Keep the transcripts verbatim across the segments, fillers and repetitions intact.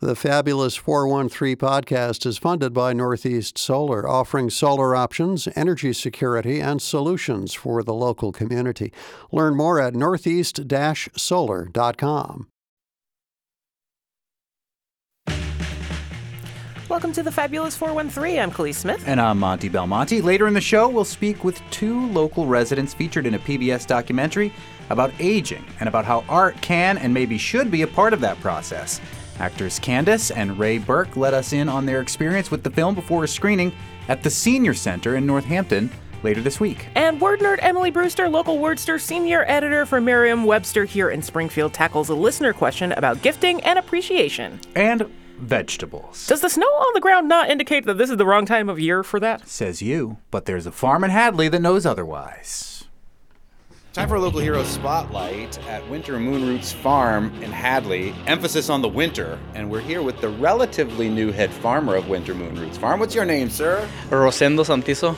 The fabulous four one three podcast is funded by Northeast Solar, offering solar options, energy security, and solutions for the local community. Learn more at northeast dash solar dot com. Welcome to the Fabulous four one three. I'm Khalees Smith. And I'm Monty Belmonte. Later in the show, we'll speak with two local residents featured in a P B S documentary about aging and about how art can and maybe should be a part of that process. Actors Candace and Raye Birk let us in on their experience with the film before a screening at the Senior Center in Northampton later this week. And word nerd Emily Brewster, local Wordster senior editor for Merriam-Webster here in Springfield, tackles a listener question about gifting and appreciation. And vegetables. Does the snow on the ground not indicate that this is the wrong time of year for that? Says you, but there's a farm in Hadley that knows otherwise. Time for a local hero spotlight at Winter Moon Roots Farm in Hadley. Emphasis on the winter, and we're here with the relatively new head farmer of Winter Moon Roots Farm. What's your name, sir? Rosendo Santizo.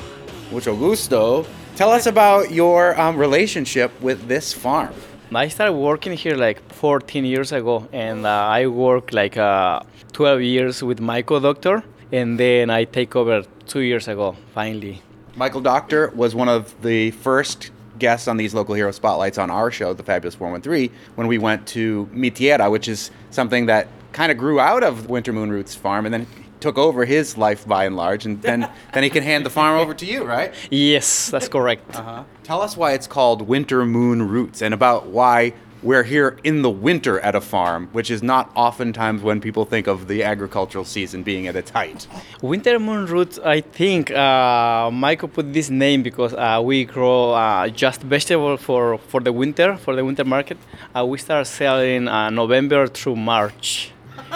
Mucho gusto. Tell us about your um, relationship with this farm. I started working here like fourteen years ago, and uh, I worked like uh, twelve years with Michael Doctor, and then I take over two years ago, finally. Michael Doctor was one of the first guests on these Local Hero Spotlights on our show, The Fabulous four one three, when we went to Mi Tierra, which is something that kind of grew out of Winter Moon Roots Farm, and then took over his life by and large, and then, then he can hand the farm over to you, right? Yes, that's correct. Uh-huh. Tell us why it's called Winter Moon Roots and about why we're here in the winter at a farm, which is not oftentimes when people think of the agricultural season being at its height. Winter Moon Roots, I think uh, Michael put this name because uh, we grow uh, just vegetables for, for the winter, for the winter market. Uh, we start selling uh, November through March.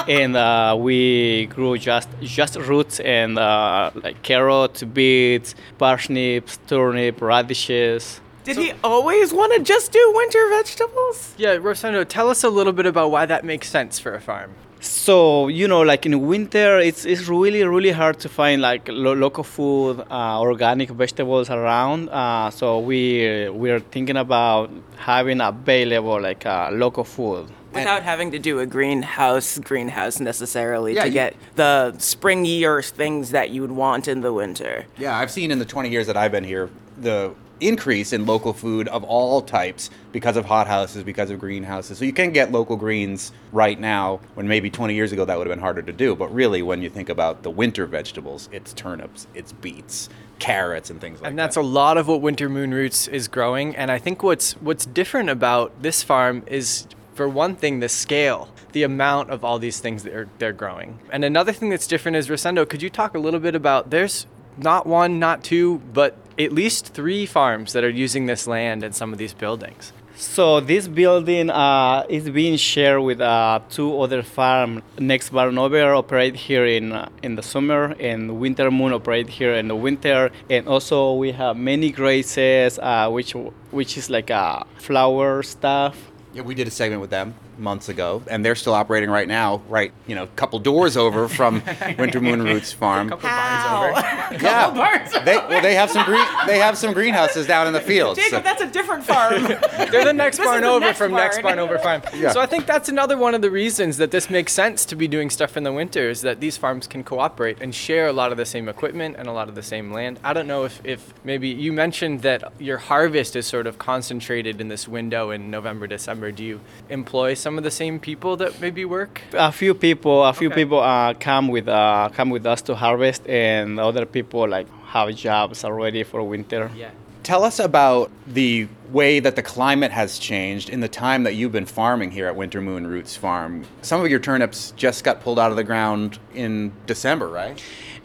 And uh, we grew just just roots and uh, like carrots, beets, parsnips, turnip, radishes. Did so, he always want to just do winter vegetables? Yeah, Rosendo, tell us a little bit about why that makes sense for a farm. So, you know, like in winter, it's it's really, really hard to find like lo- local food, uh, organic vegetables around. Uh, so we we're thinking about having available like uh, local food. Without having to do a greenhouse, greenhouse necessarily yeah, to you, get the springier things that you would want in the winter. Yeah, I've seen in the twenty years that I've been here, the increase in local food of all types because of hothouses, because of greenhouses. So you can get local greens right now when maybe twenty years ago that would have been harder to do. But really, when you think about the winter vegetables, it's turnips, it's beets, carrots and things like that. And that's that. a lot of what Winter Moon Roots is growing. And I think what's what's different about this farm is, for one thing, the scale, the amount of all these things that are, they're growing. And another thing that's different is, Rosendo, could you talk a little bit about, there's not one, not two, but at least three farms that are using this land and some of these buildings. So this building uh, is being shared with uh, two other farms. Next Barn Over operate here in uh, in the summer, and Winter Moon operate here in the winter. And also we have Many Graces, uh, which which is like a flower stuff. Yeah, we did a segment with them months ago, and they're still operating right now, right, you know, a couple doors over from Winter Moon Roots Farm. A couple barns over. couple yeah. barns over. They, well, they have some green, they have some greenhouses down in the fields. Jacob, so. That's a different farm. They're the next barn over next from barn. Next Barn Over Farm. Yeah. So I think that's another one of the reasons that this makes sense to be doing stuff in the winter is that these farms can cooperate and share a lot of the same equipment and a lot of the same land. I don't know if, if maybe you mentioned that your harvest is sort of concentrated in this window in November, December. Do you employ some of the same people that maybe work? A few people, a few okay. people uh, come with uh, come with us to harvest, and other people like have jobs already for winter. Yeah. Tell us about the way that the climate has changed in the time that you've been farming here at Winter Moon Roots Farm. Some of your turnips just got pulled out of the ground in December, right?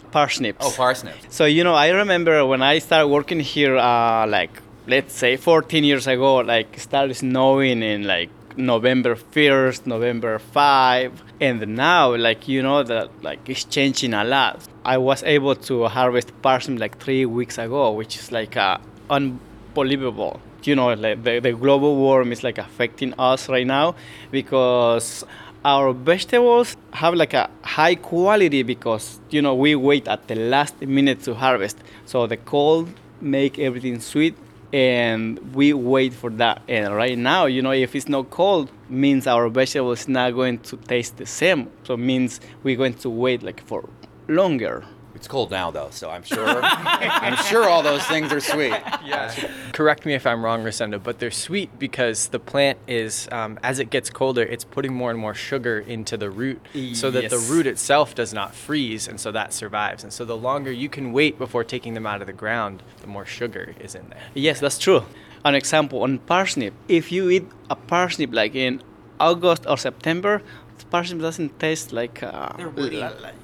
Parsnips. Oh, parsnips. So you know, I remember when I started working here, uh, like. Let's say fourteen years ago, like started snowing in like November first, November fifth, and now like you know that like it's changing a lot. I was able to harvest parsnip like three weeks ago, which is like uh, unbelievable. You know, like the, the global warming is like affecting us right now because our vegetables have like a high quality because you know we wait at the last minute to harvest. So the cold make everything sweet. and we wait for that. And right now, you know, if it's not cold, means our vegetables not going to taste the same. So it means we're going to wait like for longer. It's cold now, though, so I'm sure I'm sure all those things are sweet. Yeah. Correct me if I'm wrong, Rosendo, but they're sweet because the plant is, um, as it gets colder, it's putting more and more sugar into the root so that yes. the root itself does not freeze, and so that survives. And so the longer you can wait before taking them out of the ground, the more sugar is in there. Yes, that's true. An example, on parsnip, if you eat a parsnip like in August or September, parsnip doesn't taste like uh,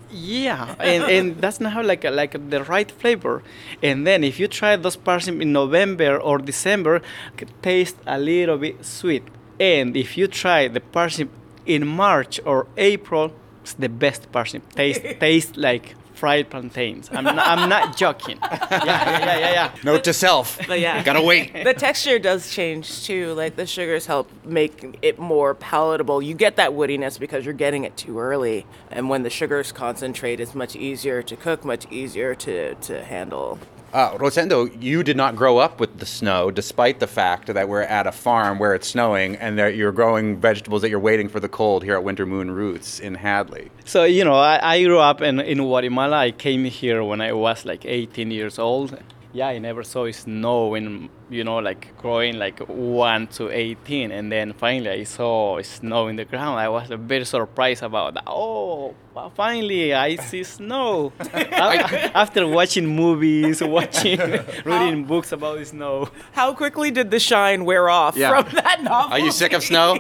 yeah and, and that's not how like like the right flavor. And then if you try those parsnip in November or December, it tastes a little bit sweet. And if you try the parsnip in March or April, it's the best parsnip. Taste taste like fried plantains. I'm not, I'm not joking. Yeah, yeah, yeah, yeah. Note to self. But yeah. You gotta wait. The texture does change too. Like the sugars help make it more palatable. You get that woodiness because you're getting it too early. And when the sugars concentrate, it's much easier to cook, much easier to, to handle. Uh, Rosendo, you did not grow up with the snow, despite the fact that we're at a farm where it's snowing and that you're growing vegetables that you're waiting for the cold here at Winter Moon Roots in Hadley. So, you know, I, I grew up in, in Guatemala. I came here when I was like eighteen years old. Yeah, I never saw snow in, you know, like growing like one to eighteen. And then finally I saw snow in the ground. I was very surprised about that. Oh, well, finally I see snow. After watching movies, watching, reading books about snow. How quickly did the shine wear off yeah. from that novel? Are you sick of snow?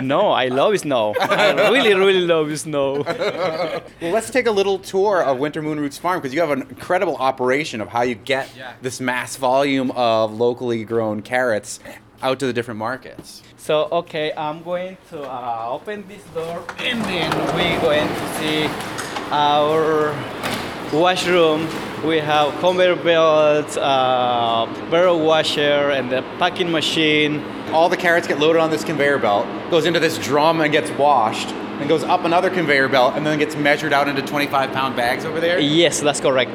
No, I love snow. I really, really love snow. Well, let's take a little tour of Winter Moon Roots Farm, because you have an incredible operation of how you get yeah. this mass volume of locally grown carrots out to the different markets. So, okay, I'm going to uh, open this door, and then we're going to see our washroom. We have conveyor belts, uh, barrel washer, and the packing machine. All the carrots get loaded on this conveyor belt, goes into this drum and gets washed, and goes up another conveyor belt, and then gets measured out into twenty-five pound bags over there? Yes, that's correct.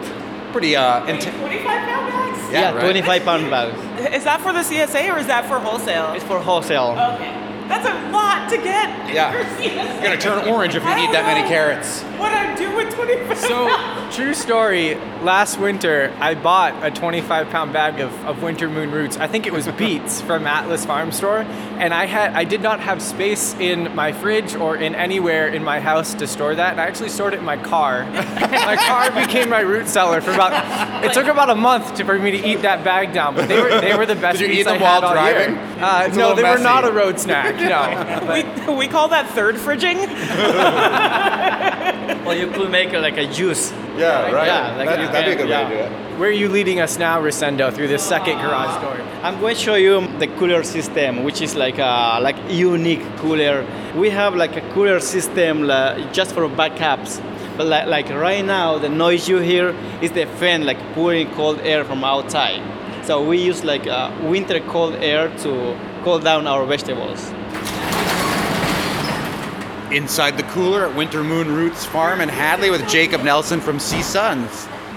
Pretty uh int- twenty-five pound bags? Yeah, yeah right. twenty-five pound bags. Is that for the C S A or is that for wholesale? It's for wholesale. Okay. That's a lot to get yeah. for C S A. You're going to turn orange if you I eat that many carrots. What I do with twenty-five So, pounds. True story, last winter I bought a twenty-five pound bag of, of Winter Moon Roots. I think it was beets from Atlas Farm Store. And I had I did not have space in my fridge or in anywhere in my house to store that. And I actually stored it in my car. My car became my root cellar for about, it took about a month to, for me to eat that bag down. But they were they were the best beets. Did you eat them while driving? Uh, no, they messy. were not a road snack. No, we, we call that third fridging. Well, you could make like a juice. Yeah, right. Yeah, like that'd, a, that'd be a good yeah. way to do it. Where are you leading us now, Rosendo, through this second garage door? I'm going to show you the cooler system, which is like a like unique cooler. We have like a cooler system like, just for backups. But like, like right now, the noise you hear is the fan like pouring cold air from outside. So we use like a winter cold air to cool down our vegetables. Inside the cooler at Winter Moon Roots Farm in Hadley with Jacob Nelson from C I S A and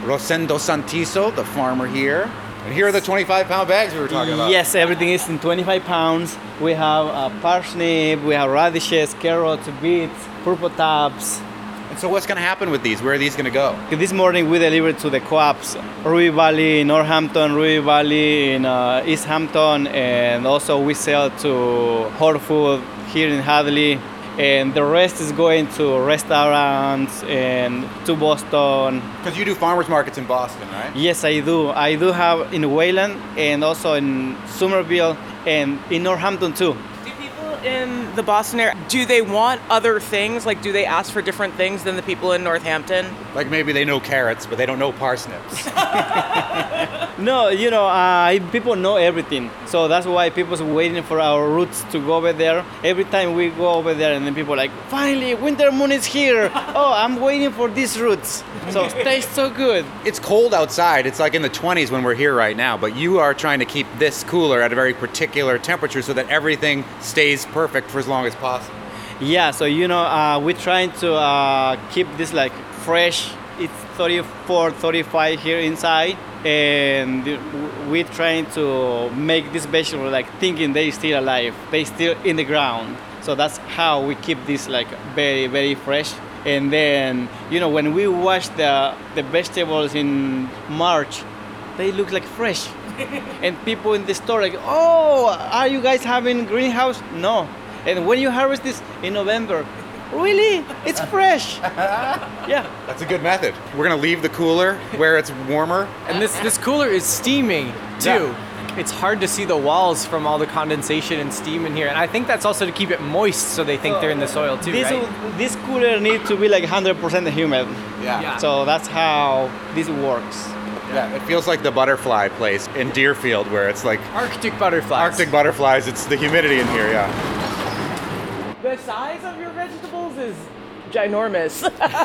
Rosendo Santizo, the farmer here. And here are the twenty-five pound bags we were talking about. Yes, everything is in twenty-five pounds. We have uh, parsnip, we have radishes, carrots, beets, purple tabs. And so what's going to happen with these? Where are these going to go? This morning we delivered to the co-ops, Rui Valley, Northampton, Rui Valley in uh, East Hampton, and also we sell to Whole Foods here in Hadley. And the rest is going to restaurants and to Boston. Because you do farmers markets in Boston, right? Yes, I do. I do have in Wayland and also in Somerville and in Northampton too. Do people in the Boston area, do they want other things? Like, do they ask for different things than the people in Northampton? Like maybe they know carrots, but they don't know parsnips. No, you know, uh, people know everything. So that's why people's waiting for our roots to go over there. Every time we go over there and then people are like, finally, Winter Moon is here. Oh, I'm waiting for these roots. So it tastes so good. It's cold outside. It's like in the twenties when we're here right now. But you are trying to keep this cooler at a very particular temperature so that everything stays perfect for as long as possible. Yeah, so, you know, uh, we're trying to uh, keep this like fresh it's thirty-four, thirty-five here inside, and we're trying to make this vegetable like thinking they're still alive, they're still in the ground. So that's how we keep this like very, very fresh. And then, you know, when we wash the, the vegetables in March, they look like fresh. And people in the store like, oh, are you guys having greenhouse? No. And when you harvest this in November, really? It's fresh. Yeah. That's a good method. We're going to leave the cooler where it's warmer. And this, this cooler is steaming too. Yeah. It's hard to see the walls from all the condensation and steam in here. And I think that's also to keep it moist so they think so, they're in the soil too, this, right? This cooler needs to be like one hundred percent humid. Yeah. yeah. So that's how this works. Yeah, it feels like the butterfly place in Deerfield where it's like... Arctic butterflies. Arctic butterflies. It's the humidity in here, yeah. The size of your vegetables is... ginormous.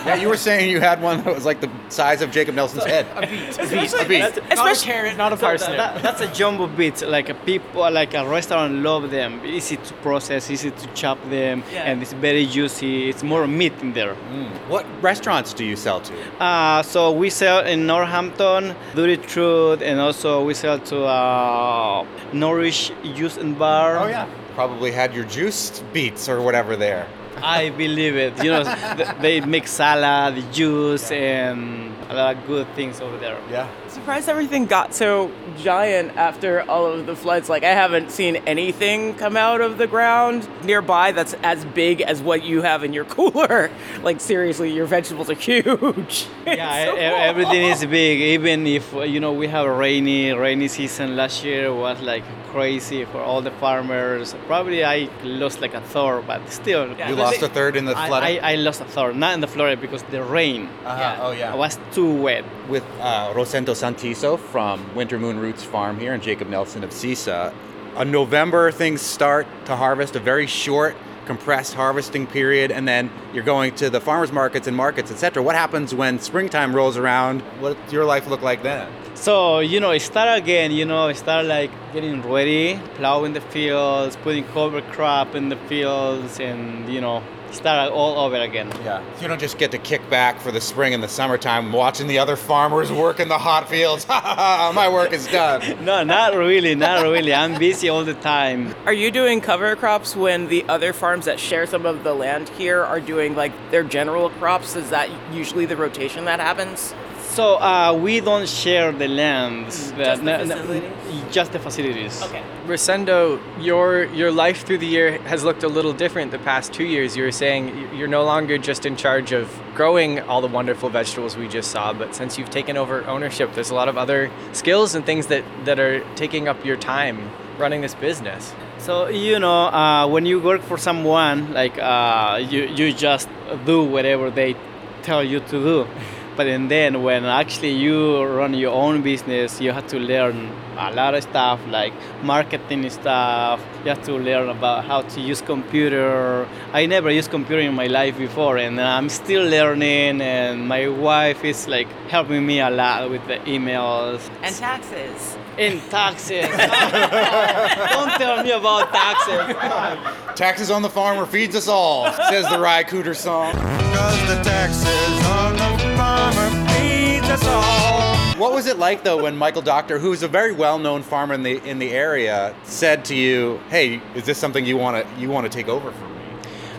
Yeah, you were saying you had one that was like the size of Jacob Nelson's head. A beet. Especially, a beet. That's, that's, not a carrot, not a parsnip. That, that's a jumbo beet. Like a people, like a restaurant love them. Easy to process, easy to chop them, yeah. And it's very juicy. It's more meat in there. Mm. What restaurants do you sell to? Uh, so we sell in Northampton, Dooty Truth, and also we sell to uh, Norwich Juice and Bar. Oh yeah. Probably had your juiced beets or whatever there. I believe it. You know, they make salad, juice, yeah. And a lot of good things over there. Yeah. Surprised everything got so giant after all of the floods. Like, I haven't seen anything come out of the ground nearby that's as big as what you have in your cooler. Like, seriously, your vegetables are huge. Yeah, so cool. Everything is big. Even if, you know, we have a rainy, rainy season last year was like crazy for all the farmers. Probably I lost like a third, but still. Yeah. You lost a third in the flood? I, I, I lost a third, not in the flood because the rain uh-huh. yeah. Oh, yeah. was too wet. With uh, Rosendo Santizo from Winter Moon Roots Farm here and Jacob Nelson of C I S A. In November, things start to harvest, a very short, compressed harvesting period, and then you're going to the farmers markets and markets, et cetera. What happens when springtime rolls around? What does your life look like then? So, you know, start again, you know, start like getting ready, plowing the fields, putting cover crop in the fields, and, you know, start all over again. Yeah. You don't just get to kick back for the spring and the summertime watching the other farmers work in the hot fields. Ha ha ha, my work is done. No, not really, not really. I'm busy all the time. Are you doing cover crops when the other farms that share some of the land here are doing like their general crops? Is that usually the rotation that happens? So uh, we don't share the lands. Just the facilities? Just the facilities. Okay. Rosendo, your your life through the year has looked a little different the past two years. You were saying you're no longer just in charge of growing all the wonderful vegetables we just saw, but since you've taken over ownership, there's a lot of other skills and things that, that are taking up your time running this business. So, you know, uh, when you work for someone, like uh, you, you just do whatever they tell you to do. But and then when actually you run your own business, you have to learn a lot of stuff like marketing stuff. You have to learn about how to use computer. I never used computer in my life before, and I'm still learning. And my wife is like helping me a lot with the emails. And taxes. And taxes. Don't tell me about taxes. Taxes on the farmer feeds us all, says the Ry Cooter song. Because the taxes on the farmer feeds us all. What was it like though when Michael Doctor, who is a very well-known farmer in the in the area, said to you, "Hey, is this something you want to you want to take over for me?"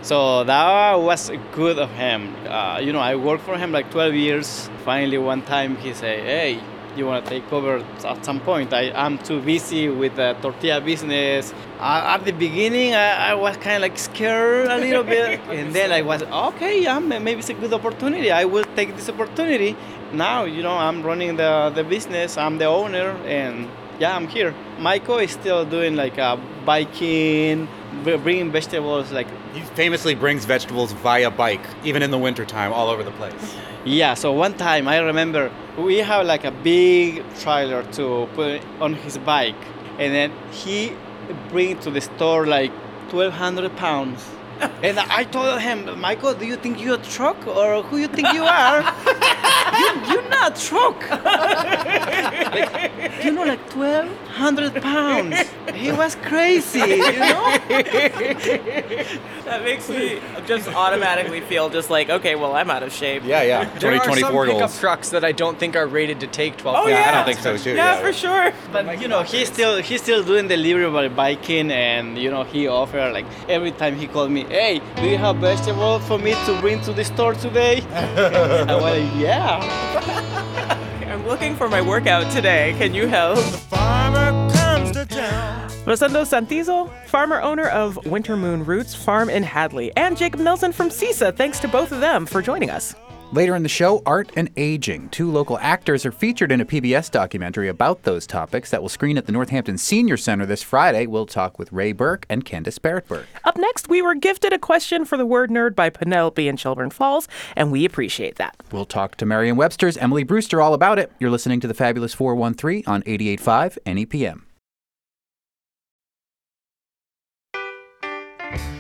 So that was good of him. Uh, you know, I worked for him like twelve years. Finally, one time he said, "Hey, you want to take over at some point. I, I'm too busy with the tortilla business." I, at the beginning, I, I was kind of like scared a little bit. And then I was, okay, yeah, maybe it's a good opportunity. I will take this opportunity. Now, you know, I'm running the, the business. I'm the owner. And yeah, I'm here. Michael is still doing like a biking, bringing vegetables. Like he famously brings vegetables via bike, even in the wintertime, all over the place. Yeah, so one time I remember we have like a big trailer to put on his bike, and then he bring to the store like twelve hundred pounds. And I told him, Michael, do you think you're a truck or who you think you are? you, you're not a truck. Like, you know, like twelve hundred pounds. He was crazy, you know? That makes me just automatically feel just like, okay, well, I'm out of shape. Yeah, yeah. There are some goals. Pickup trucks that I don't think are rated to take twelve. Oh, yeah. I don't think so, too. Yeah, yeah. For sure. But, but you know, he's still, he's still doing delivery by biking, and, you know, he offered, like, every time he called me, hey, do you have vegetables for me to bring to the store today? I was like, yeah. I'm looking for my workout today. Can you help? The farmer comes to town. Rosendo Santizo, farmer owner of Winter Moon Roots Farm in Hadley, and Jacob Nelson from C I S A. Thanks to both of them for joining us. Later in the show, art and aging. Two local actors are featured in a P B S documentary about those topics that will screen at the Northampton Senior Center this Friday. We'll talk with Raye Birk and Candace Birk. Up next, we were gifted a question for the Word Nerd by Penelope in Shelburne Falls, and we appreciate that. We'll talk to Merriam-Webster's Emily Brewster all about it. You're listening to The Fabulous four one three on eighty-eight point five N E P M.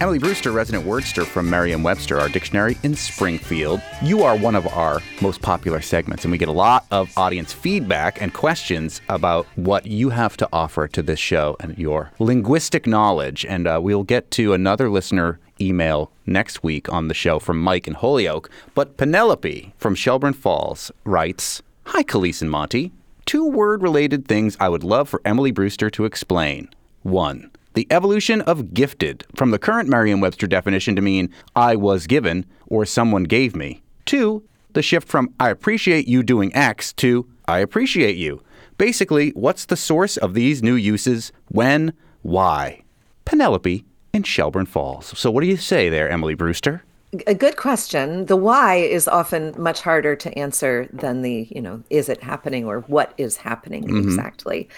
Emily Brewster, resident wordster from Merriam-Webster, our dictionary in Springfield. You are one of our most popular segments, and we get a lot of audience feedback and questions about what you have to offer to this show and your linguistic knowledge. And uh, we'll get to another listener email next week on the show from Mike in Holyoke. But Penelope from Shelburne Falls writes, Hi, Khalees and Monty. Two word-related things I would love for Emily Brewster to explain. One, the evolution of gifted from the current Merriam-Webster definition to mean I was given or someone gave me. Two, the shift from I appreciate you doing X to I appreciate you. Basically, what's the source of these new uses? When? Why? Penelope in Shelburne Falls. So what do you say there, Emily Brewster? A good question. The why is often much harder to answer than the, you know, is it happening or what is happening mm-hmm. exactly.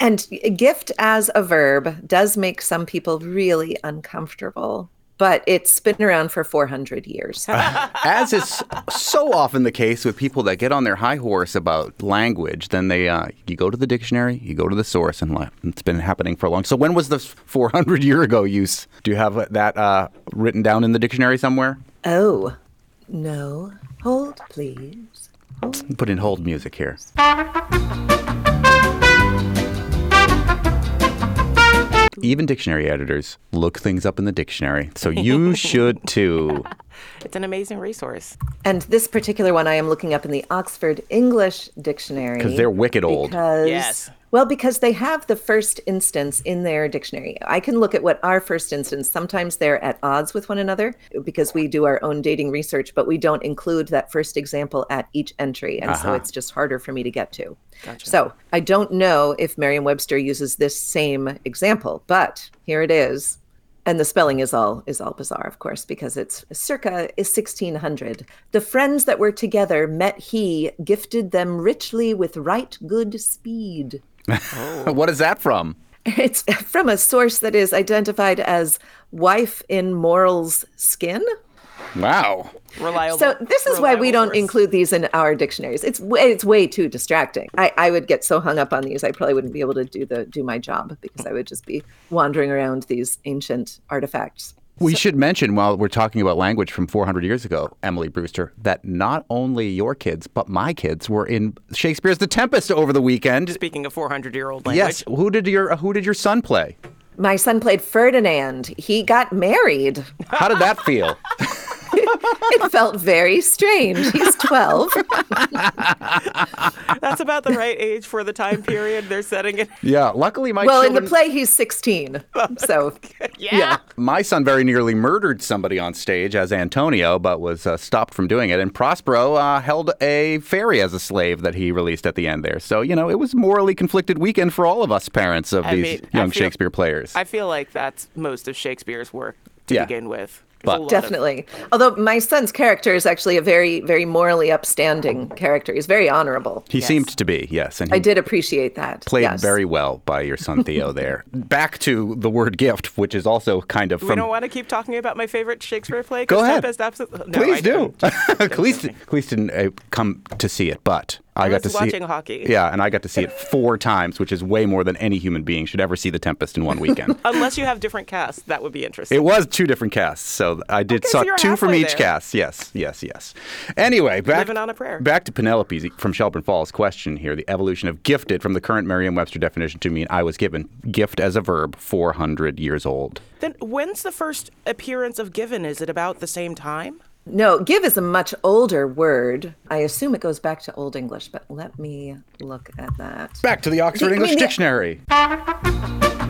And gift as a verb does make some people really uncomfortable, but it's been around for four hundred years. As is so often the case with people that get on their high horse about language, then they uh, you go to the dictionary, you go to the source, and it's been happening for a long time. So when was this four hundred year ago use? Do you have that uh, written down in the dictionary somewhere? Oh, no. Hold, please. Hold. Put in hold music here. Even dictionary editors look things up in the dictionary, so you should too. It's an amazing resource. And this particular one I am looking up in the Oxford English Dictionary. Because they're wicked old. Because, yes. Well, because they have the first instance in their dictionary. I can look at what our first instance, sometimes they're at odds with one another because we do our own dating research, but we don't include that first example at each entry. And uh-huh. so it's just harder for me to get to. Gotcha. So I don't know if Merriam-Webster uses this same example, but here it is. And the spelling is all is all bizarre, of course, because it's circa sixteen hundred. The friends that were together met he, gifted them richly with right good speed. Oh. What is that from? It's from a source that is identified as wife in Moral's skin. Wow. Reliable. So this is why we don't source. Include these in our dictionaries. It's it's way too distracting. I, I would get so hung up on these, I probably wouldn't be able to do the do my job because I would just be wandering around these ancient artifacts. We so, should mention while we're talking about language from four hundred years ago, Emily Brewster, that not only your kids, but my kids were in Shakespeare's The Tempest over the weekend. Speaking of four hundred year old language. Yes. Who did your who did your son play? My son played Ferdinand. He got married. How did that feel? It felt very strange. He's twelve. That's about the right age for the time period they're setting it. Yeah, luckily my Well, children... in the play, he's sixteen. So, yeah. yeah. My son very nearly murdered somebody on stage as Antonio, but was uh, stopped from doing it. And Prospero uh, held a fairy as a slave that he released at the end there. So, you know, it was a morally conflicted weekend for all of us parents of I these mean, young feel, Shakespeare players. I feel like that's most of Shakespeare's work to yeah. begin with. But definitely. Of... Although my son's character is actually a very, very morally upstanding character. He's very honorable. He yes. seemed to be, yes. And he I did appreciate that. Played yes. very well by your son Theo there. Back to the word gift, which is also kind of from... We don't want to keep talking about my favorite Shakespeare play. Go ahead. Absolutely... No, Please I do. Khalees didn't uh, come to see it, but... I, I got to see watching hockey. Yeah, and I got to see it four times, which is way more than any human being should ever see The Tempest in one weekend. Unless you have different casts, that would be interesting. It was two different casts, so I did okay, saw so two from there. Each cast. Yes, yes, yes. Anyway, back Living on a prayer. Back to Penelope's from Shelburne Falls question here: the evolution of "gifted" from the current Merriam-Webster definition to mean "I was given." Gift as a verb, four hundred years old. Then when's the first appearance of "given"? Is it about the same time? No, give is a much older word. I assume it goes back to Old English, but let me look at that. Back to the Oxford the, English I mean, Dictionary. The...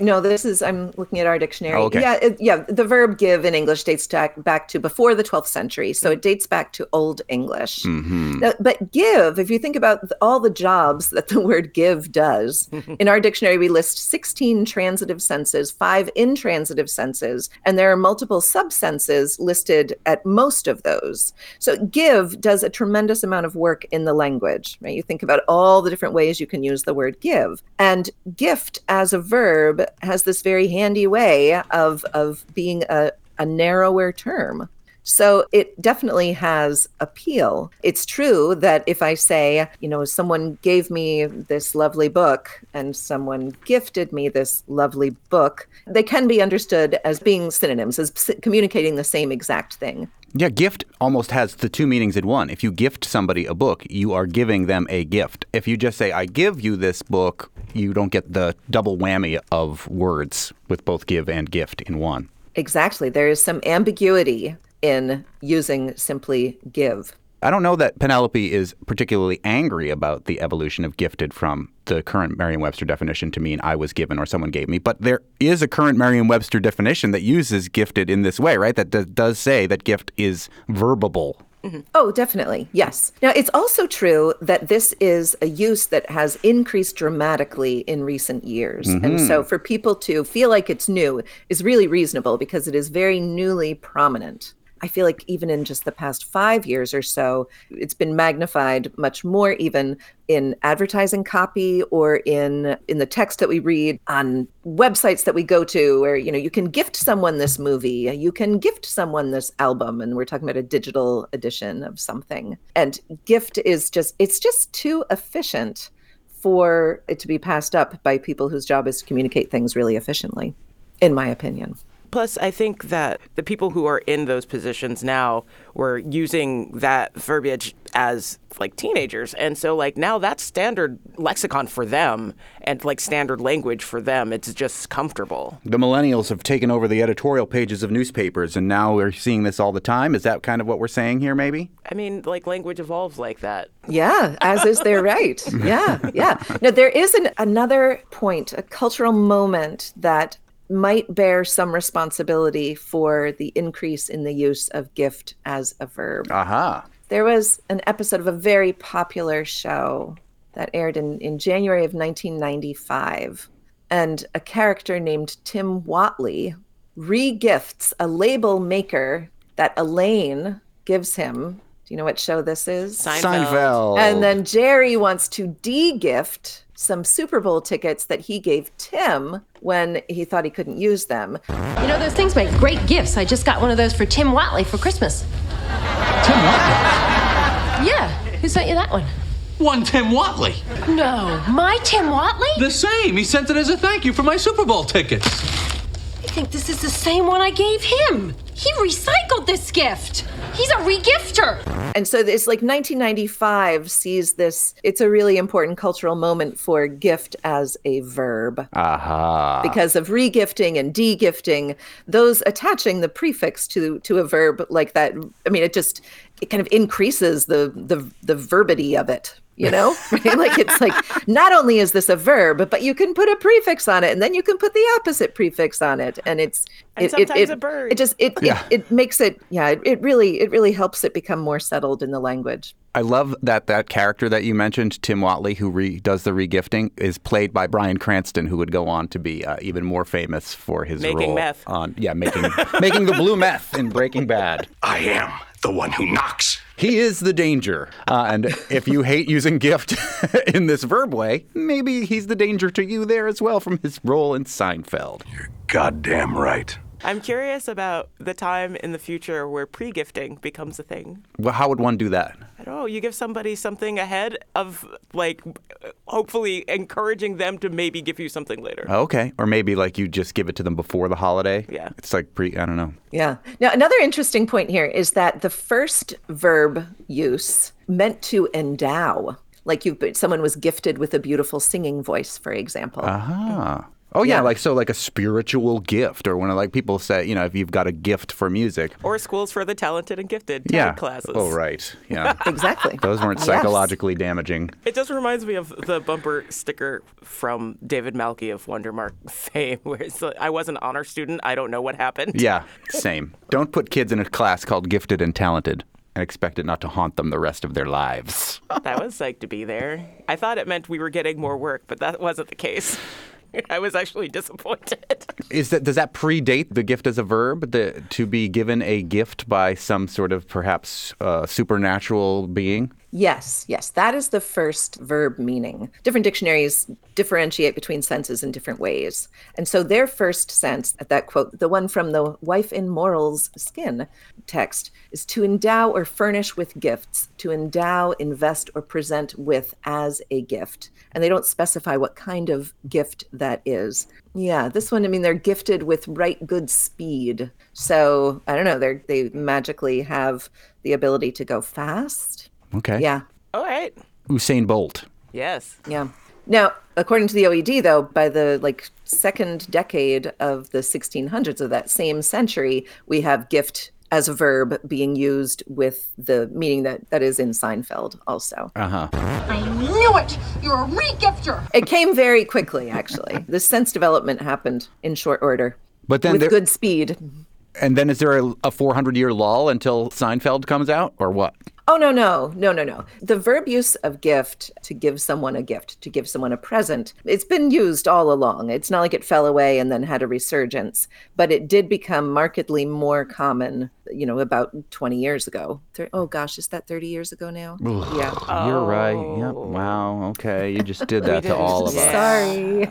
No, this is, I'm looking at our dictionary. Oh, okay. Yeah, it, yeah, the verb give in English dates to, back to before the twelfth century, so it dates back to Old English. Mm-hmm. Now, but give, if you think about all the jobs that the word give does, in our dictionary we list sixteen transitive senses, five intransitive senses, and there are multiple subsenses listed at most of those. So give does a tremendous amount of work in the language, right? You think about all the different ways you can use the word give. And gift as a verb has this very handy way of, of being a, a narrower term. So it definitely has appeal. It's true that if I say, you know, someone gave me this lovely book and someone gifted me this lovely book, they can be understood as being synonyms, as communicating the same exact thing. Yeah, gift almost has the two meanings in one. If you gift somebody a book, you are giving them a gift. If you just say, I give you this book, you don't get the double whammy of words with both give and gift in one. Exactly. There is some ambiguity in using simply give. I don't know that Penelope is particularly angry about the evolution of gifted from the current Merriam-Webster definition to mean I was given or someone gave me, but there is a current Merriam-Webster definition that uses gifted in this way, right? That d- does say that gift is verbable. Mm-hmm. Oh, definitely. Yes. Now, it's also true that this is a use that has increased dramatically in recent years. Mm-hmm. And so for people to feel like it's new is really reasonable because it is very newly prominent. I feel like even in just the past five years or so, it's been magnified much more even in advertising copy or in in the text that we read on websites that we go to where, you know, you can gift someone this movie, you can gift someone this album, and we're talking about a digital edition of something. And gift is just, it's just too efficient for it to be passed up by people whose job is to communicate things really efficiently, in my opinion. Plus, I think that the people who are in those positions now were using that verbiage as like teenagers. And so like now that's standard lexicon for them and like standard language for them. It's just comfortable. The millennials have taken over the editorial pages of newspapers and now we're seeing this all the time. Is that kind of what we're saying here maybe? I mean, like language evolves like that. Yeah, as is their right. Yeah, yeah. Now there is an, another point, a cultural moment that might bear some responsibility for the increase in the use of gift as a verb. Aha. Uh-huh. There was an episode of a very popular show that aired in, in January of nineteen ninety-five, and a character named Tim Whatley re-gifts a label maker that Elaine gives him. Do you know what show this is? Seinfeld. Seinfeld. And then Jerry wants to de-gift some Super Bowl tickets that he gave Tim when he thought he couldn't use them. You know, those things make great gifts. I just got one of those for Tim Whatley for Christmas. Tim Whatley? Yeah. Who sent you that one? One Tim Whatley. No. My Tim Whatley? The same. He sent it as a thank you for my Super Bowl tickets. I think this is the same one I gave him. He recycled this gift. He's a re-gifter. And so it's like nineteen ninety-five sees this. It's a really important cultural moment for gift as a verb. Aha. Uh-huh. Because of re-gifting and de-gifting, those attaching the prefix to to a verb like that, I mean, it just, it kind of increases the the, the verbity of it. You know, right? Like it's like, not only is this a verb, but you can put a prefix on it and then you can put the opposite prefix on it. And it's and it, sometimes it, it, a bird. It just it, yeah. it, it makes it. Yeah, it, it really it really helps it become more settled in the language. I love that that character that you mentioned, Tim Whatley, who re- does the regifting, is played by Bryan Cranston, who would go on to be uh, even more famous for his making role meth. on yeah making making the blue meth in Breaking Bad. I am the one who knocks. He is the danger. Uh, and if you hate using gift in this verb way, maybe he's the danger to you there as well from his role in Seinfeld. You're goddamn right. I'm curious about the time in the future where pre-gifting becomes a thing. Well, how would one do that? I don't know. You give somebody something ahead of, like, hopefully encouraging them to maybe give you something later. Oh, okay. Or maybe, like, you just give it to them before the holiday. Yeah. It's like pre, I don't know. Yeah. Now, another interesting point here is that the first verb use meant to endow. Like, you've been, someone was gifted with a beautiful singing voice, for example. Aha. Uh-huh. Oh, yeah, yeah, like, so like a spiritual gift, or when, like, people say, you know, if you've got a gift for music. Or schools for the talented and gifted, yeah, classes. Oh, right. Yeah. Exactly. Those weren't psychologically yes. damaging. It just reminds me of the bumper sticker from David Malky of Wondermark fame, where it's like, I was an honor student. I don't know what happened. Yeah, same. Don't put kids in a class called gifted and talented and expect it not to haunt them the rest of their lives. That was psyched to be there. I thought it meant we were getting more work, but that wasn't the case. I was actually disappointed. Is that does that predate the gift as a verb? The, to be given a gift by some sort of perhaps uh, supernatural being? Yes, yes. That is the first verb meaning. Different dictionaries differentiate between senses in different ways. And so their first sense at that quote, the one from the Wife in Morals Skin text, is to endow or furnish with gifts, to endow, invest, or present with as a gift. And they don't specify what kind of gift that is. Yeah, this one, I mean, they're gifted with right good speed. So, I don't know, they they magically have the ability to go fast. Okay. Yeah. All right. Usain Bolt. Yes. Yeah. Now, according to the O E D, though, by the like second decade of the sixteen hundreds of that same century, we have gift as a verb being used with the meaning that that is in Seinfeld also. Uh-huh. I knew it! You're a re-gifter! It came very quickly, actually. The sense development happened in short order. But then with there... good speed. And then is there a four hundred year lull until Seinfeld comes out, or what? Oh, no, no, no, no, no. The verb use of gift, to give someone a gift, to give someone a present, it's been used all along. It's not like it fell away and then had a resurgence, but it did become markedly more common, you know, about twenty years ago. Oh, gosh, is that thirty years ago now? Ugh, yeah. Oh. You're right. Yep. Wow. Okay. You just did that to all of us. Sorry.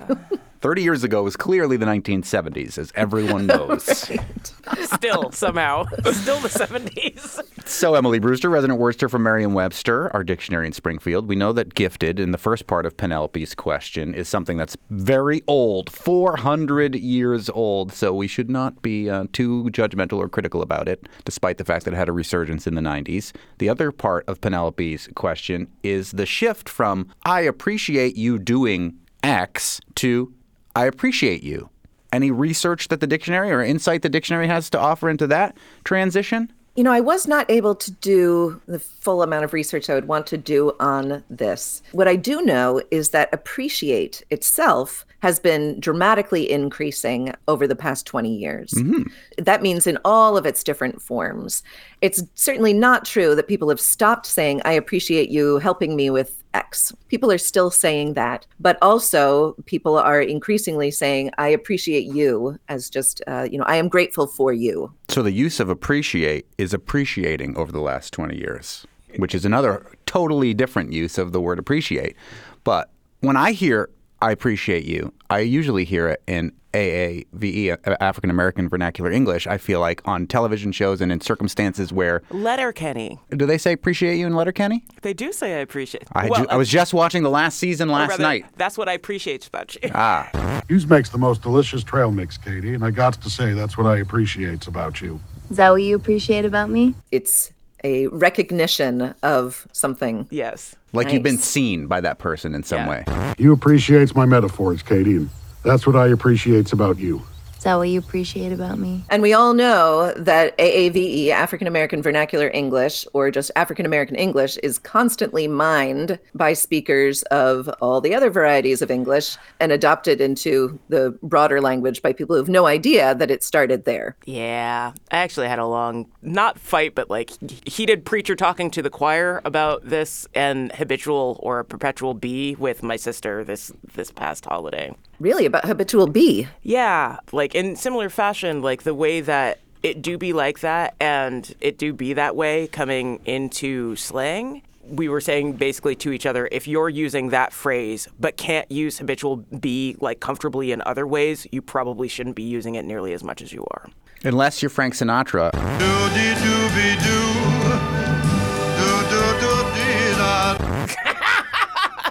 thirty years ago was clearly the nineteen seventies, as everyone knows. Right. Still, somehow. Still the seventies. So, Emily Brewster, resident Worcester from Merriam-Webster, our dictionary in Springfield, we know that gifted, in the first part of Penelope's question, is something that's very old, four hundred years old, so we should not be uh, too judgmental or critical about it, despite the fact that it had a resurgence in the nineties. The other part of Penelope's question is the shift from, I appreciate you doing X, to I appreciate you. Any research that the dictionary or insight the dictionary has to offer into that transition? You know, I was not able to do the full amount of research I would want to do on this. What I do know is that appreciate itself has been dramatically increasing over the past twenty years. Mm-hmm. That means in all of its different forms. It's certainly not true that people have stopped saying, I appreciate you helping me with X. People are still saying that, but also people are increasingly saying, I appreciate you as just, uh, you know, I am grateful for you. So the use of appreciate is appreciating over the last twenty years, which is another totally different use of the word appreciate. But when I hear I appreciate you, I usually hear it in A A V E, African American Vernacular English, I feel like, on television shows and in circumstances where... Letterkenny. Do they say appreciate you in Letterkenny? They do say I appreciate. I, well, ju- I was just watching the last season last rather, night. That's what I appreciate about you. Ah. Hughes makes the most delicious trail mix, Katie, and I got to say that's what I appreciate about you. Is that what you appreciate about me? It's a recognition of something. Yes. Like nice. You've been seen by that person in some yeah. way. You appreciate my metaphors, Katie, and that's what I appreciate about you. Is that what you appreciate about me? And we all know that A A V E, African American Vernacular English, or just African American English, is constantly mined by speakers of all the other varieties of English and adopted into the broader language by people who have no idea that it started there. Yeah. I actually had a long, not fight, but like heated preacher talking to the choir about this and habitual or perpetual B with my sister this, this past holiday. Really, about habitual B? Yeah. Like, in similar fashion, like the way that it do be like that and it do be that way coming into slang we were saying basically to each other, if you're using that phrase but can't use habitual be like comfortably in other ways, you probably shouldn't be using it nearly as much as you are. Unless you're Frank Sinatra.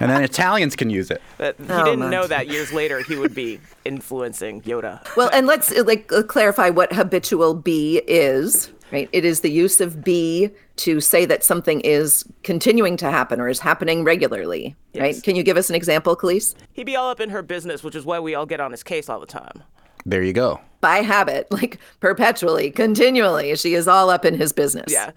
And then Italians can use it. But he oh, didn't man. know that years later he would be influencing Yoda. Well, and let's like clarify what habitual be is. Right. It is the use of be to say that something is continuing to happen or is happening regularly. Yes. Right. Can you give us an example, Khalees? He'd be all up in her business, which is why we all get on his case all the time. There you go. By habit, like perpetually, continually, she is all up in his business. Yeah.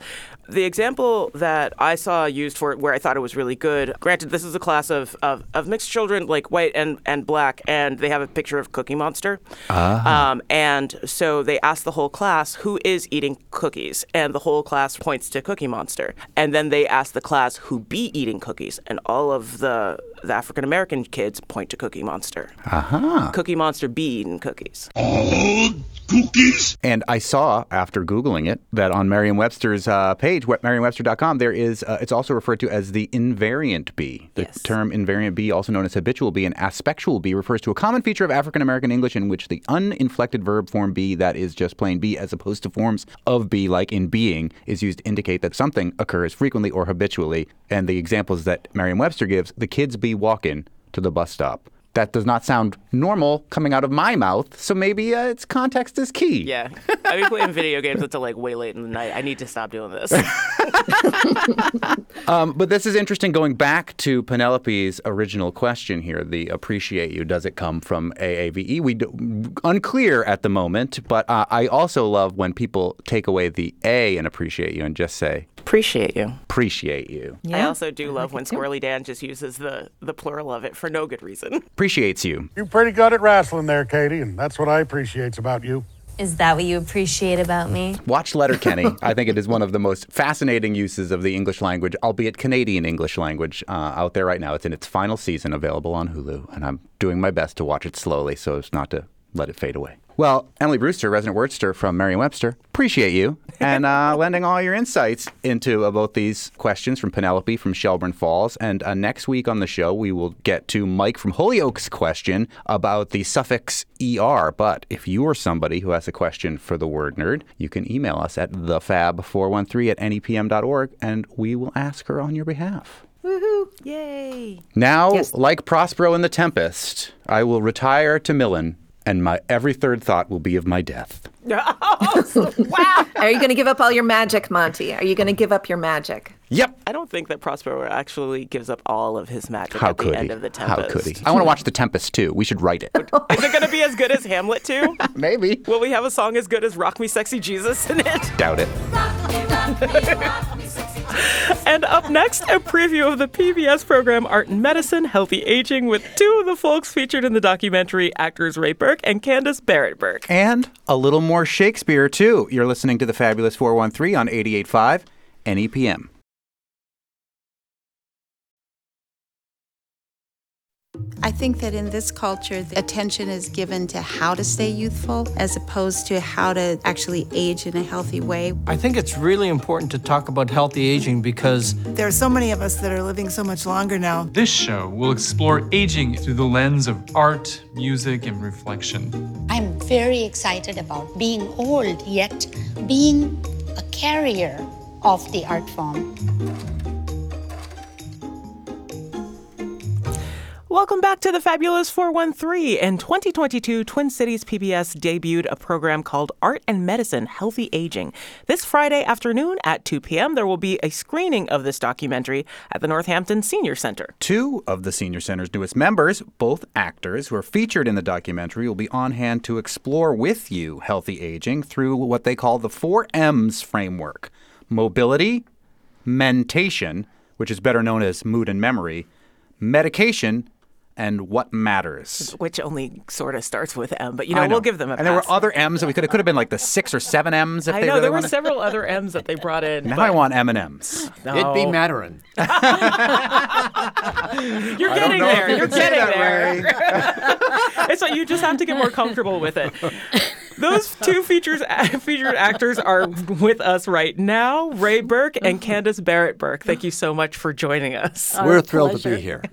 The example that I saw used for it where I thought it was really good, granted, this is a class of, of, of mixed children, like white and, and black, and they have a picture of Cookie Monster. Uh-huh. Um, and so they asked the whole class, who is eating cookies? And the whole class points to Cookie Monster. And then they asked the class, who be eating cookies? And all of the, the African-American kids point to Cookie Monster. Uh-huh. Cookie Monster be eating cookies. Cookies. And I saw, after Googling it, that on Merriam-Webster's uh, page, merriam webster dot com, there is, uh, it's also referred to as the invariant bee. The yes. term invariant bee, also known as habitual bee and aspectual bee, refers to a common feature of African-American English in which the uninflected verb form be, that is just plain be, as opposed to forms of be, like in being, is used to indicate that something occurs frequently or habitually. And the examples that Merriam-Webster gives, the kids be walking to the bus stop. That does not sound normal coming out of my mouth, so maybe uh, its context is key. Yeah. I've been playing video games until, like, way late in the night. I need to stop doing this. um, but this is interesting, going back to Penelope's original question here, the appreciate you, does it come from A A V E? We do, unclear at the moment, but uh, I also love when people take away the A in appreciate you and just say... Appreciate you. Appreciate you. Yeah. I also do love like when Squirrely Dan just uses the, the plural of it for no good reason. Appreciates you. You're pretty good at wrestling there, Katie, and that's what I appreciate about you. Is that what you appreciate about me? Watch Letterkenny. I think it is one of the most fascinating uses of the English language, albeit Canadian English language, uh, out there right now. It's in its final season, available on Hulu, and I'm doing my best to watch it slowly so as not to let it fade away. Well, Emily Brewster, resident wordster from Merriam-Webster, appreciate you and uh, lending all your insights into uh, both these questions from Penelope from Shelburne Falls. And uh, next week on the show, we will get to Mike from Holyoke's question about the suffix E R. But if you are somebody who has a question for the Word Nerd, you can email us at the fab four one three at n e p m dot org and we will ask her on your behalf. Woohoo! Yay! Now, yes. Like Prospero in The Tempest, I will retire to Millen. And my every third thought will be of my death. Oh, wow. Are you going to give up all your magic, Monty? Are you going to give up your magic? Yep. I don't think that Prospero actually gives up all of his magic How at could the he? end of The Tempest. How could he? I want to watch The Tempest, too. We should write it. Is it going to be as good as Hamlet, too? Maybe. Will we have a song as good as Rock Me Sexy Jesus in it? Doubt it. Rock me, rock me, rock me sexy Jesus. And up next, a preview of the P B S program Art and Medicine, Healthy Aging, with two of the folks featured in the documentary, actors Raye Birk and Candace Birk. And a little more More Shakespeare, too. You're listening to The Fabulous four one three on eighty-eight point five N E P M. I think that in this culture, attention is given to how to stay youthful as opposed to how to actually age in a healthy way. I think it's really important to talk about healthy aging because there are so many of us that are living so much longer now. This show will explore aging through the lens of art, music, and reflection. I'm very excited about being old, yet being a carrier of the art form. Welcome back to The Fabulous four one three. In twenty twenty-two, Twin Cities P B S debuted a program called Art and Medicine, Healthy Aging. This Friday afternoon at two p.m., there will be a screening of this documentary at the Northampton Senior Center. Two of the Senior Center's newest members, both actors who are featured in the documentary, will be on hand to explore with you healthy aging through what they call the four M's framework. Mobility, mentation, which is better known as mood and memory, medication, and what matters. Which only sort of starts with M, but, you know, know. we'll give them a and pass. And there were other M's that we could have, could have been like the six or seven M's if I they know, really wanted. I know, there were several other M's that they brought in. Now I want M and M's. No. It'd be Matarin. You're getting there. You're getting there. It's like you just have to get more comfortable with it. Those two features, featured actors are with us right now, Raye Birk and Candace Birk. Thank you so much for joining us. Our We're thrilled pleasure. to be here.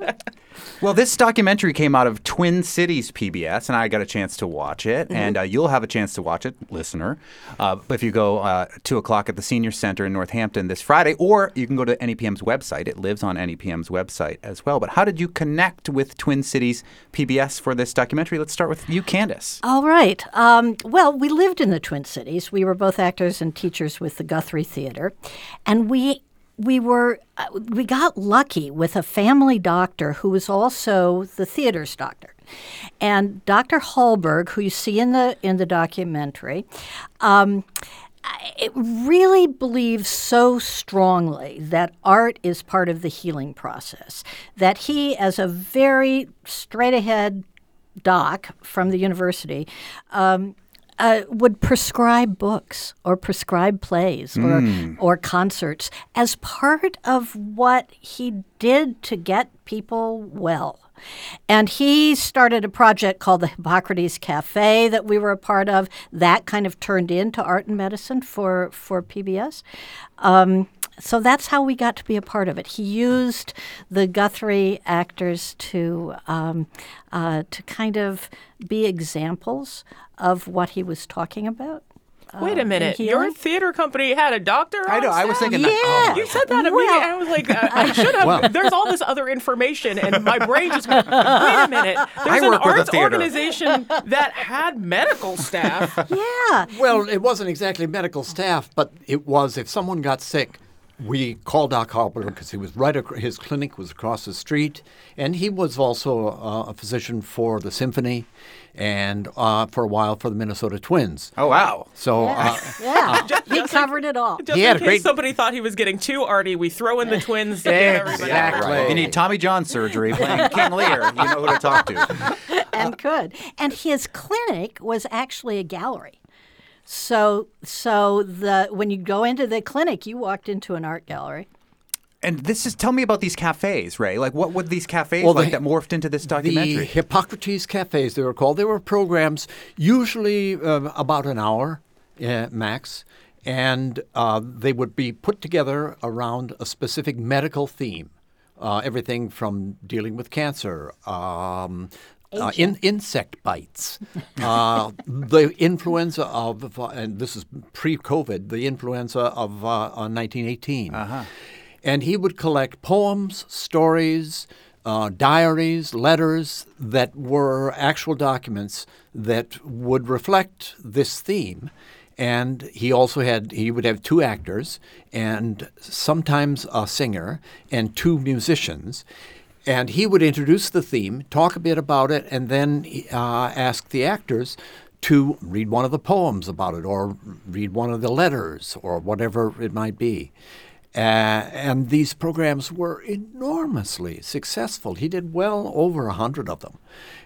Well, this documentary came out of Twin Cities P B S, and I got a chance to watch it. Mm-hmm. And uh, you'll have a chance to watch it, listener, uh, if you go uh, two o'clock at the Senior Center in Northampton this Friday. Or you can go to N E P M's website. It lives on N E P M's website as well. But how did you connect with Twin Cities P B S for this documentary? Let's start with you, Candace. All right. Um, well, we lived in the Twin Cities. We were both actors and teachers with the Guthrie Theater. And we... We were, we got lucky with a family doctor who was also the theater's doctor. And Doctor Hallberg, who you see in the in the documentary, um, it really believes so strongly that art is part of the healing process, that he, as a very straight-ahead doc from the university, um, Uh, would prescribe books or prescribe plays or, mm. or concerts as part of what he did to get people well. And he started a project called the Hippocrates Cafe that we were a part of. That kind of turned into Art and Medicine for, for P B S. Um, so that's how we got to be a part of it. He used the Guthrie actors to um, uh, to kind of be examples of what he was talking about. Uh, Wait a minute. Your theater company had a doctor on I know. Staff? I was thinking that. Yeah. Oh, you said that immediately. Well, I was like, uh, I should have. Well. There's all this other information, and my brain just went, wait a minute. There's I an arts organization that had medical staff. Yeah. Well, it wasn't exactly medical staff, but it was if someone got sick, we called Doc Hallberg because he was right ac- his clinic was across the street, and he was also uh, a physician for the symphony, and uh, for a while for the Minnesota Twins. Oh wow! So yeah, uh, yeah. Uh, just, he just covered like, it all. Just he had in a case great... somebody thought he was getting too arty, we throw in the Twins. To exactly. Get everybody right. You need Tommy John surgery playing King Lear. You know who to talk to. And could and his clinic was actually a gallery. So so the when you go into the clinic, you walked into an art gallery. And this is tell me about these cafes, Raye. Like what were these cafes well, like the, that morphed into this documentary? The Hippocrates Cafes, they were called. They were programs usually uh, about an hour uh, max, and uh, they would be put together around a specific medical theme. Uh, everything from dealing with cancer, um Uh, in, insect bites, uh, the influenza of, uh, and this is pre-COVID, the influenza of uh, nineteen eighteen. Uh-huh. And he would collect poems, stories, uh, diaries, letters that were actual documents that would reflect this theme. And he also had, he would have two actors and sometimes a singer and two musicians. And he would introduce the theme, talk a bit about it, and then uh, ask the actors to read one of the poems about it or read one of the letters or whatever it might be. Uh, and these programs were enormously successful. He did well over a hundred of them.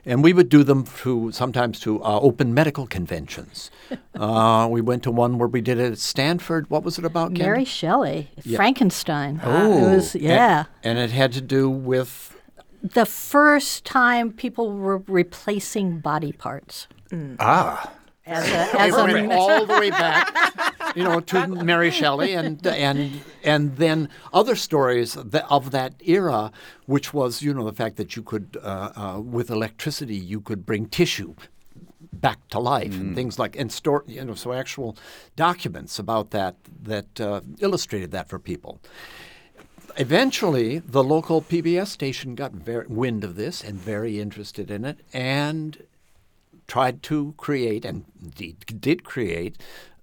And we would do them to, sometimes to uh, open medical conventions. uh, we went to one where we did it at Stanford. What was it about, Ken? Mary Shelley, yeah. Frankenstein. Oh. It was, yeah. And, and it had to do with? The first time people were replacing body parts. Mm. Ah. As a, as we went all the way back, you know, to Mary Shelley, and and and then other stories of that era, which was, you know, the fact that you could, uh, uh, with electricity, you could bring tissue back to life, mm. and things like, and store, you know, so actual documents about that that uh, illustrated that for people. Eventually, the local P B S station got very, wind of this and very interested in it, and tried to create and did, did create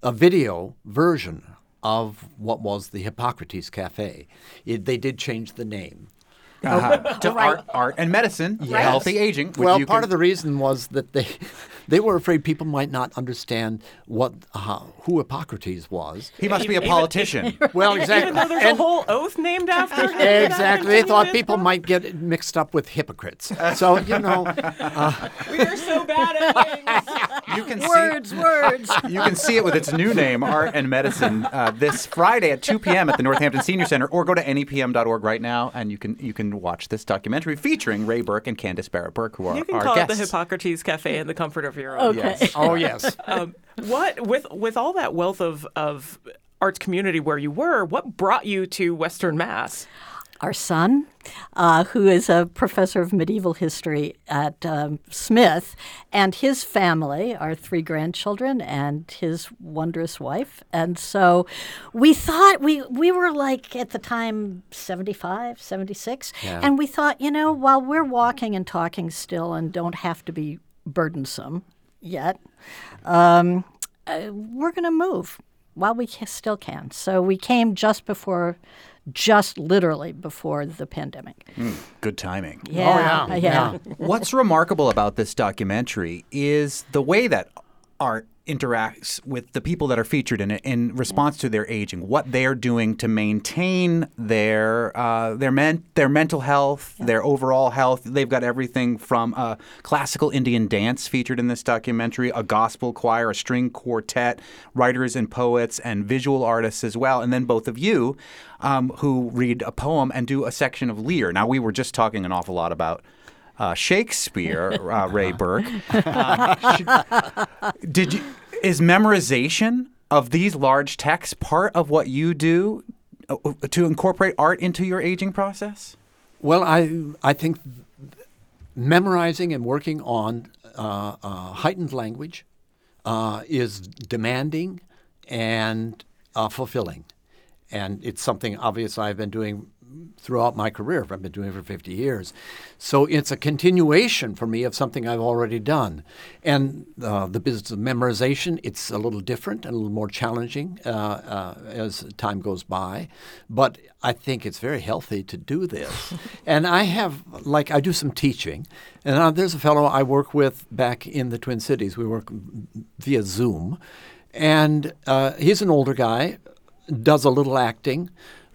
a video version of what was the Hippocrates Cafe. It, they did change the name. Uh-huh. to right. art, art and medicine, yes. Healthy aging. Well, part can... of the reason was that they they were afraid people might not understand what uh, who Hippocrates was. He must even, be a politician. Even, well, exactly. Even though there's and, a whole oath named after him. Exactly. They thought people might get mixed up with hypocrites. So, you know. Uh, we are so bad at things. You can words, see, words. You can see it with its new name, Art and Medicine, uh, this Friday at two p.m. at the Northampton Senior Center, or go to N E P M dot org right now, and you can you can watch this documentary featuring Raye Birk and Candace Birk, who are our guests. You can call it the Hippocrates Cafe in the comfort of of your own. Okay. Yes. Oh, yes. um, what with with all that wealth of, of arts community where you were, what brought you to Western Mass? Our son, uh, who is a professor of medieval history at um, Smith, and his family, our three grandchildren and his wondrous wife. And so we thought, we, we were like at the time seventy-five, seventy-six, yeah. and we thought, you know, while we're walking and talking still and don't have to be burdensome yet, um, uh, we're going to move while we ca- still can. So we came just before... just literally before the pandemic. Mm, good timing. Yeah. Oh, yeah. yeah. yeah. What's remarkable about this documentary is the way that art interacts with the people that are featured in it in response to their aging, what they're doing to maintain their uh, their men- their mental health, yeah. their overall health. They've got everything from a classical Indian dance featured in this documentary, a gospel choir, a string quartet, writers and poets, and visual artists as well. And then both of you um, who read a poem and do a section of Lear. Now, we were just talking an awful lot about Uh, Shakespeare, uh, Raye Birk. Uh, should, did you, is memorization of these large texts part of what you do to incorporate art into your aging process? Well, I I think memorizing and working on uh, uh, heightened language uh, is demanding and uh, fulfilling, and it's something obviously I've been doing throughout my career. I've been doing it for fifty years. So it's a continuation for me of something I've already done. And uh, the business of memorization, it's a little different and a little more challenging uh, uh, as time goes by. But I think it's very healthy to do this. And I have, like, I do some teaching. And uh, there's a fellow I work with back in the Twin Cities. We work via Zoom. And uh, he's an older guy, does a little acting.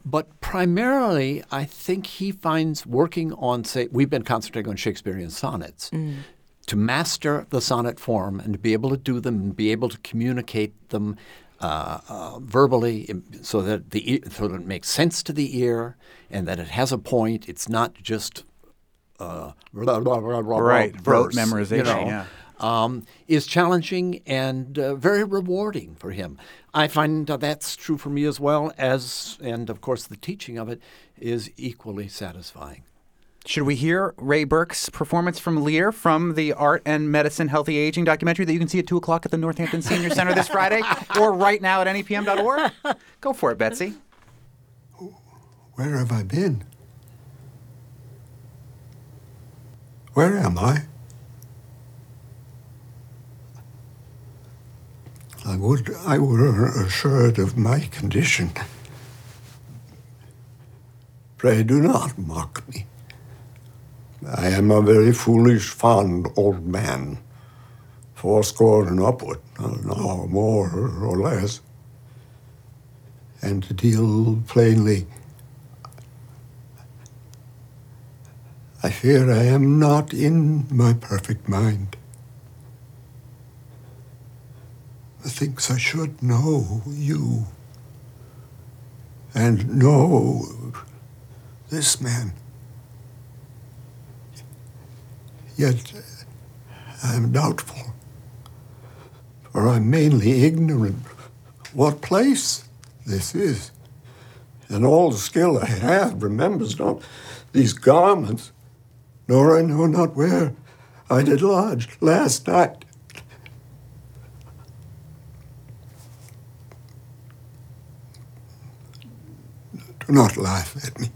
But primarily, I think he finds working on, say, we've been concentrating on Shakespearean sonnets, mm. to master the sonnet form and to be able to do them and be able to communicate them uh, uh, verbally so that the so that it makes sense to the ear and that it has a point. It's not just uh, blah, blah, blah, blah, right, rote memorization, you know. yeah. Um, is challenging and uh, very rewarding for him. I find uh, that's true for me as well as, and of course, the teaching of it is equally satisfying. Should we hear Raye Birk's performance from Lear from the Art and Medicine Healthy Aging documentary that you can see at two o'clock at the Northampton Senior Center this Friday or right now at N E P M dot org? Go for it, Betsy. Where have I been? Where am I? I would, I were assured of my condition. Pray do not mock me. I am a very foolish, fond old man, fourscore and upward, no more or less. And to deal plainly, I fear I am not in my perfect mind. Thinks I should know you and know this man. Yet I am doubtful, for I'm mainly ignorant what place this is, and all the skill I have remembers not these garments, nor I know not where I did lodge last night. Do not laugh at me.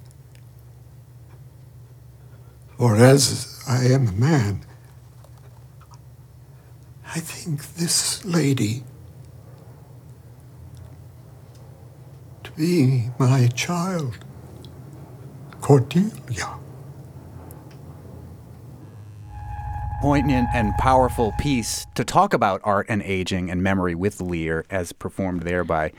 For as I am a man, I think this lady to be my child, Cordelia. Poignant and powerful piece to talk about art and aging and memory with Lear as performed there by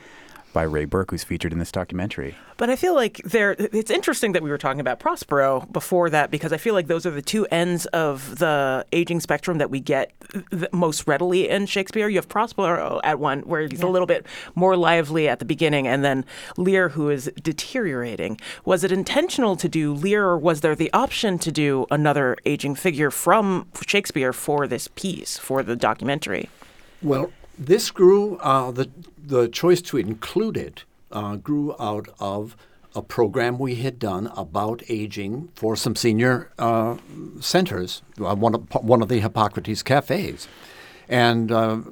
by Raye Birk, who's featured in this documentary. But I feel like there, it's interesting that we were talking about Prospero before that, because I feel like those are the two ends of the aging spectrum that we get th- most readily in Shakespeare. You have Prospero at one, where he's yeah. a little bit more lively at the beginning, and then Lear, who is deteriorating. Was it intentional to do Lear, or was there the option to do another aging figure from Shakespeare for this piece, for the documentary? Well, this grew, uh, the the choice to include it uh, grew out of a program we had done about aging for some senior uh, centers, one of, one of the Hippocrates Cafes. And uh,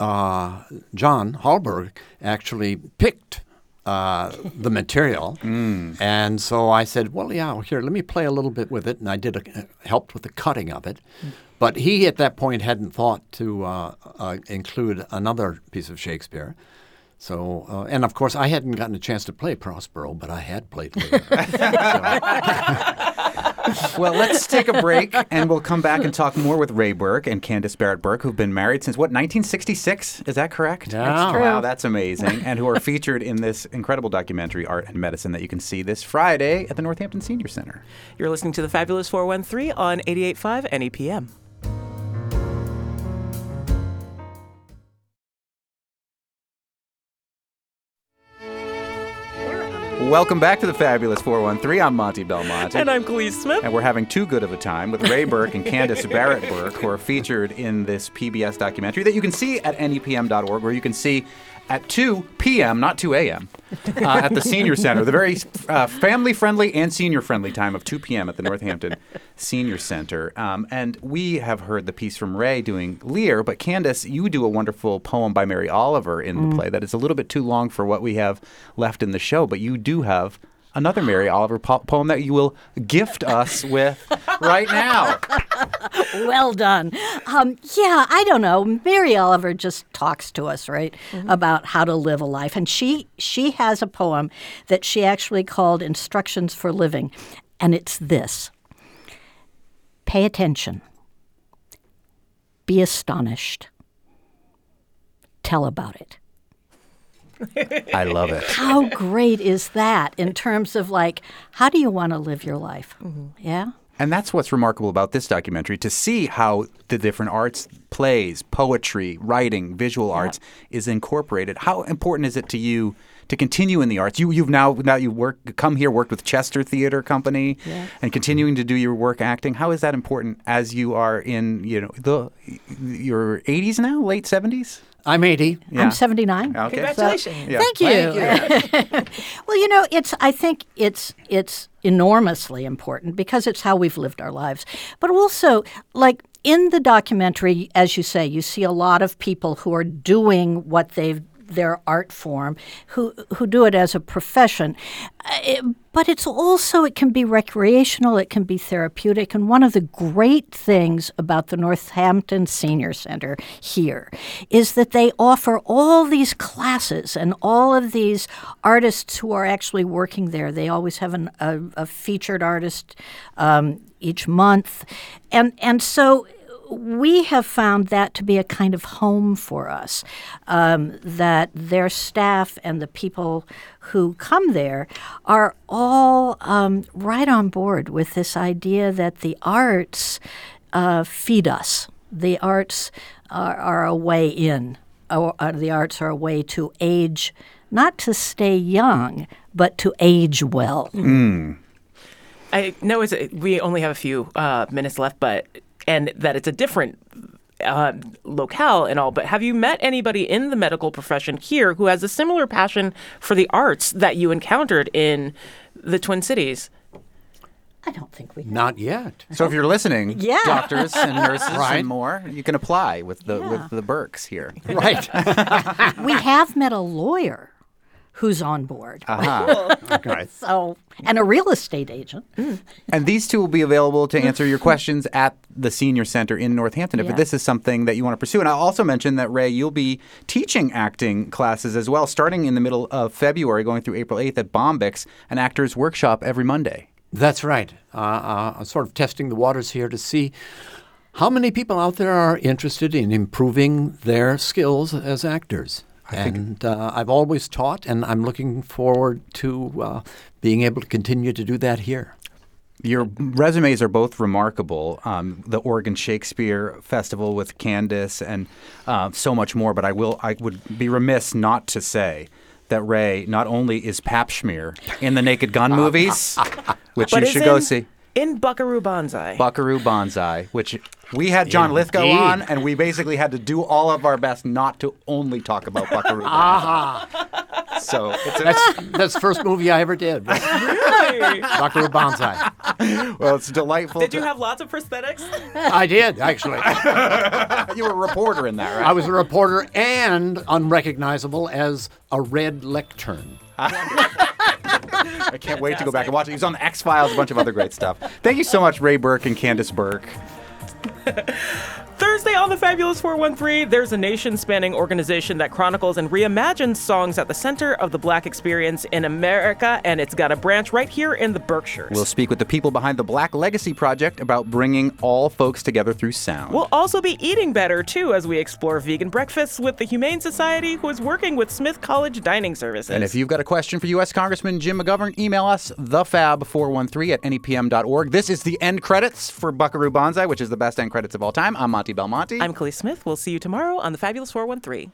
uh, John Hallberg actually picked uh, the material. Mm. And so I said, well, yeah, here, let me play a little bit with it. And I did a, helped with the cutting of it. Mm. But he, at that point, hadn't thought to uh, uh, include another piece of Shakespeare. So, uh, and of course, I hadn't gotten a chance to play Prospero, but I had played Lear. Well, let's take a break, and we'll come back and talk more with Raye Birk and Candace Barrett Birk, who've been married since, what, nineteen sixty-six? Is that correct? Yeah. That's true. Wow, that's amazing. And who are featured in this incredible documentary, Art and Medicine, that you can see this Friday at the Northampton Senior Center. You're listening to The Fabulous four one three on eighty-eight point five N E P M. Welcome back to The Fabulous four one three. I'm Monty Belmonte. And I'm Khalees Smith. And we're having too good of a time with Raye Birk and Candace Barrett Birk, who are featured in this P B S documentary that you can see at N E P M dot org, where you can see at two p.m., not two a.m., uh, at the Senior Center, the very uh, family-friendly and senior-friendly time of two p.m. at the Northampton Senior Center. Um, and we have heard the piece from Raye doing Lear, but Candace, you do a wonderful poem by Mary Oliver in mm. the play that is a little bit too long for what we have left in the show, but you do have another Mary Oliver po- poem that you will gift us with right now. Well done. Um, yeah, I don't know. Mary Oliver just talks to us, right, mm-hmm. about how to live a life. And she she has a poem that she actually called Instructions for Living. And it's this. Pay attention. Be astonished. Tell about it. I love it. How great is that in terms of, like, how do you want to live your life? Mm-hmm. Yeah. And that's what's remarkable about this documentary, to see how the different arts, plays, poetry, writing, visual yeah. arts is incorporated. How important is it to you to continue in the arts? You, you've now, now you work, come here, worked with Chester Theater Company yeah. and continuing to do your work acting. How is that important as you are in, you know, the your eighties now, late seventies? I'm eighty. Yeah. I'm seventy-nine. Okay. Congratulations. So, yeah. Thank you. Thank you. Well, you know, it's I think it's it's enormously important because it's how we've lived our lives. But also, like in the documentary, as you say, you see a lot of people who are doing what they've their art form, who who do it as a profession. It, but it's also, it can be recreational, it can be therapeutic. And one of the great things about the Northampton Senior Center here is that they offer all these classes and all of these artists who are actually working there. They always have an, a, a featured artist um, each month. And, and so we have found that to be a kind of home for us, um, that their staff and the people who come there are all um, right on board with this idea that the arts uh, feed us. The arts are, are a way in. Or, uh, the arts are a way to age, not to stay young, but to age well. Mm. I know it's, we only have a few uh, minutes left, but... and that it's a different uh, locale and all. But have you met anybody in the medical profession here who has a similar passion for the arts that you encountered in the Twin Cities? I don't think we have. Not yet. So if you're listening, yeah. doctors and nurses right. and more, you can apply with the yeah. with the Birks here. Right. We have met a lawyer who's on board. Uh-huh. Okay. So, and a real estate agent. Mm. And these two will be available to answer your questions at the Senior Center in Northampton if yeah. this is something that you want to pursue. And I'll also mention that, Raye, you'll be teaching acting classes as well, starting in the middle of February, going through April eighth at Bombyx, an actor's workshop every Monday. That's right. Uh, uh, I'm sort of testing the waters here to see how many people out there are interested in improving their skills as actors. I and uh, I've always taught, and I'm looking forward to uh, being able to continue to do that here. Your resumes are both remarkable, um, the Oregon Shakespeare Festival with Candace and uh, so much more. But I will, I would be remiss not to say that Raye not only is Papschmier in the Naked Gun movies, which you should in, go see. In Buckaroo Banzai. Buckaroo Banzai, which we had John Indeed. Lithgow on, and we basically had to do all of our best not to only talk about Buckaroo Banzai. Uh-huh. So it's an that's, that's the first movie I ever did. Really? Buckaroo Banzai. Well, it's delightful. Did to... you have lots of prosthetics? I did, actually. You were a reporter in that, right? I was a reporter and unrecognizable as a red lectern. I can't wait to go back and watch it. He's on the X-Files, a bunch of other great stuff. Thank you so much, Raye Birk and Candace Birk. Thursday on the Fabulous four one three, there's a nation-spanning organization that chronicles and reimagines songs at the center of the Black experience in America, and it's got a branch right here in the Berkshires. We'll speak with the people behind the Black Legacy Project about bringing all folks together through sound. We'll also be eating better, too, as we explore vegan breakfasts with the Humane Society, who is working with Smith College Dining Services. And if you've got a question for U S Congressman Jim McGovern, email us the fab four one three at n e p m dot org. This is the end credits for Buckaroo Banzai, which is the best end credits of all time. I'm Monty Belmonte. I'm Khalees Smith. We'll see you tomorrow on the Fabulous four one three.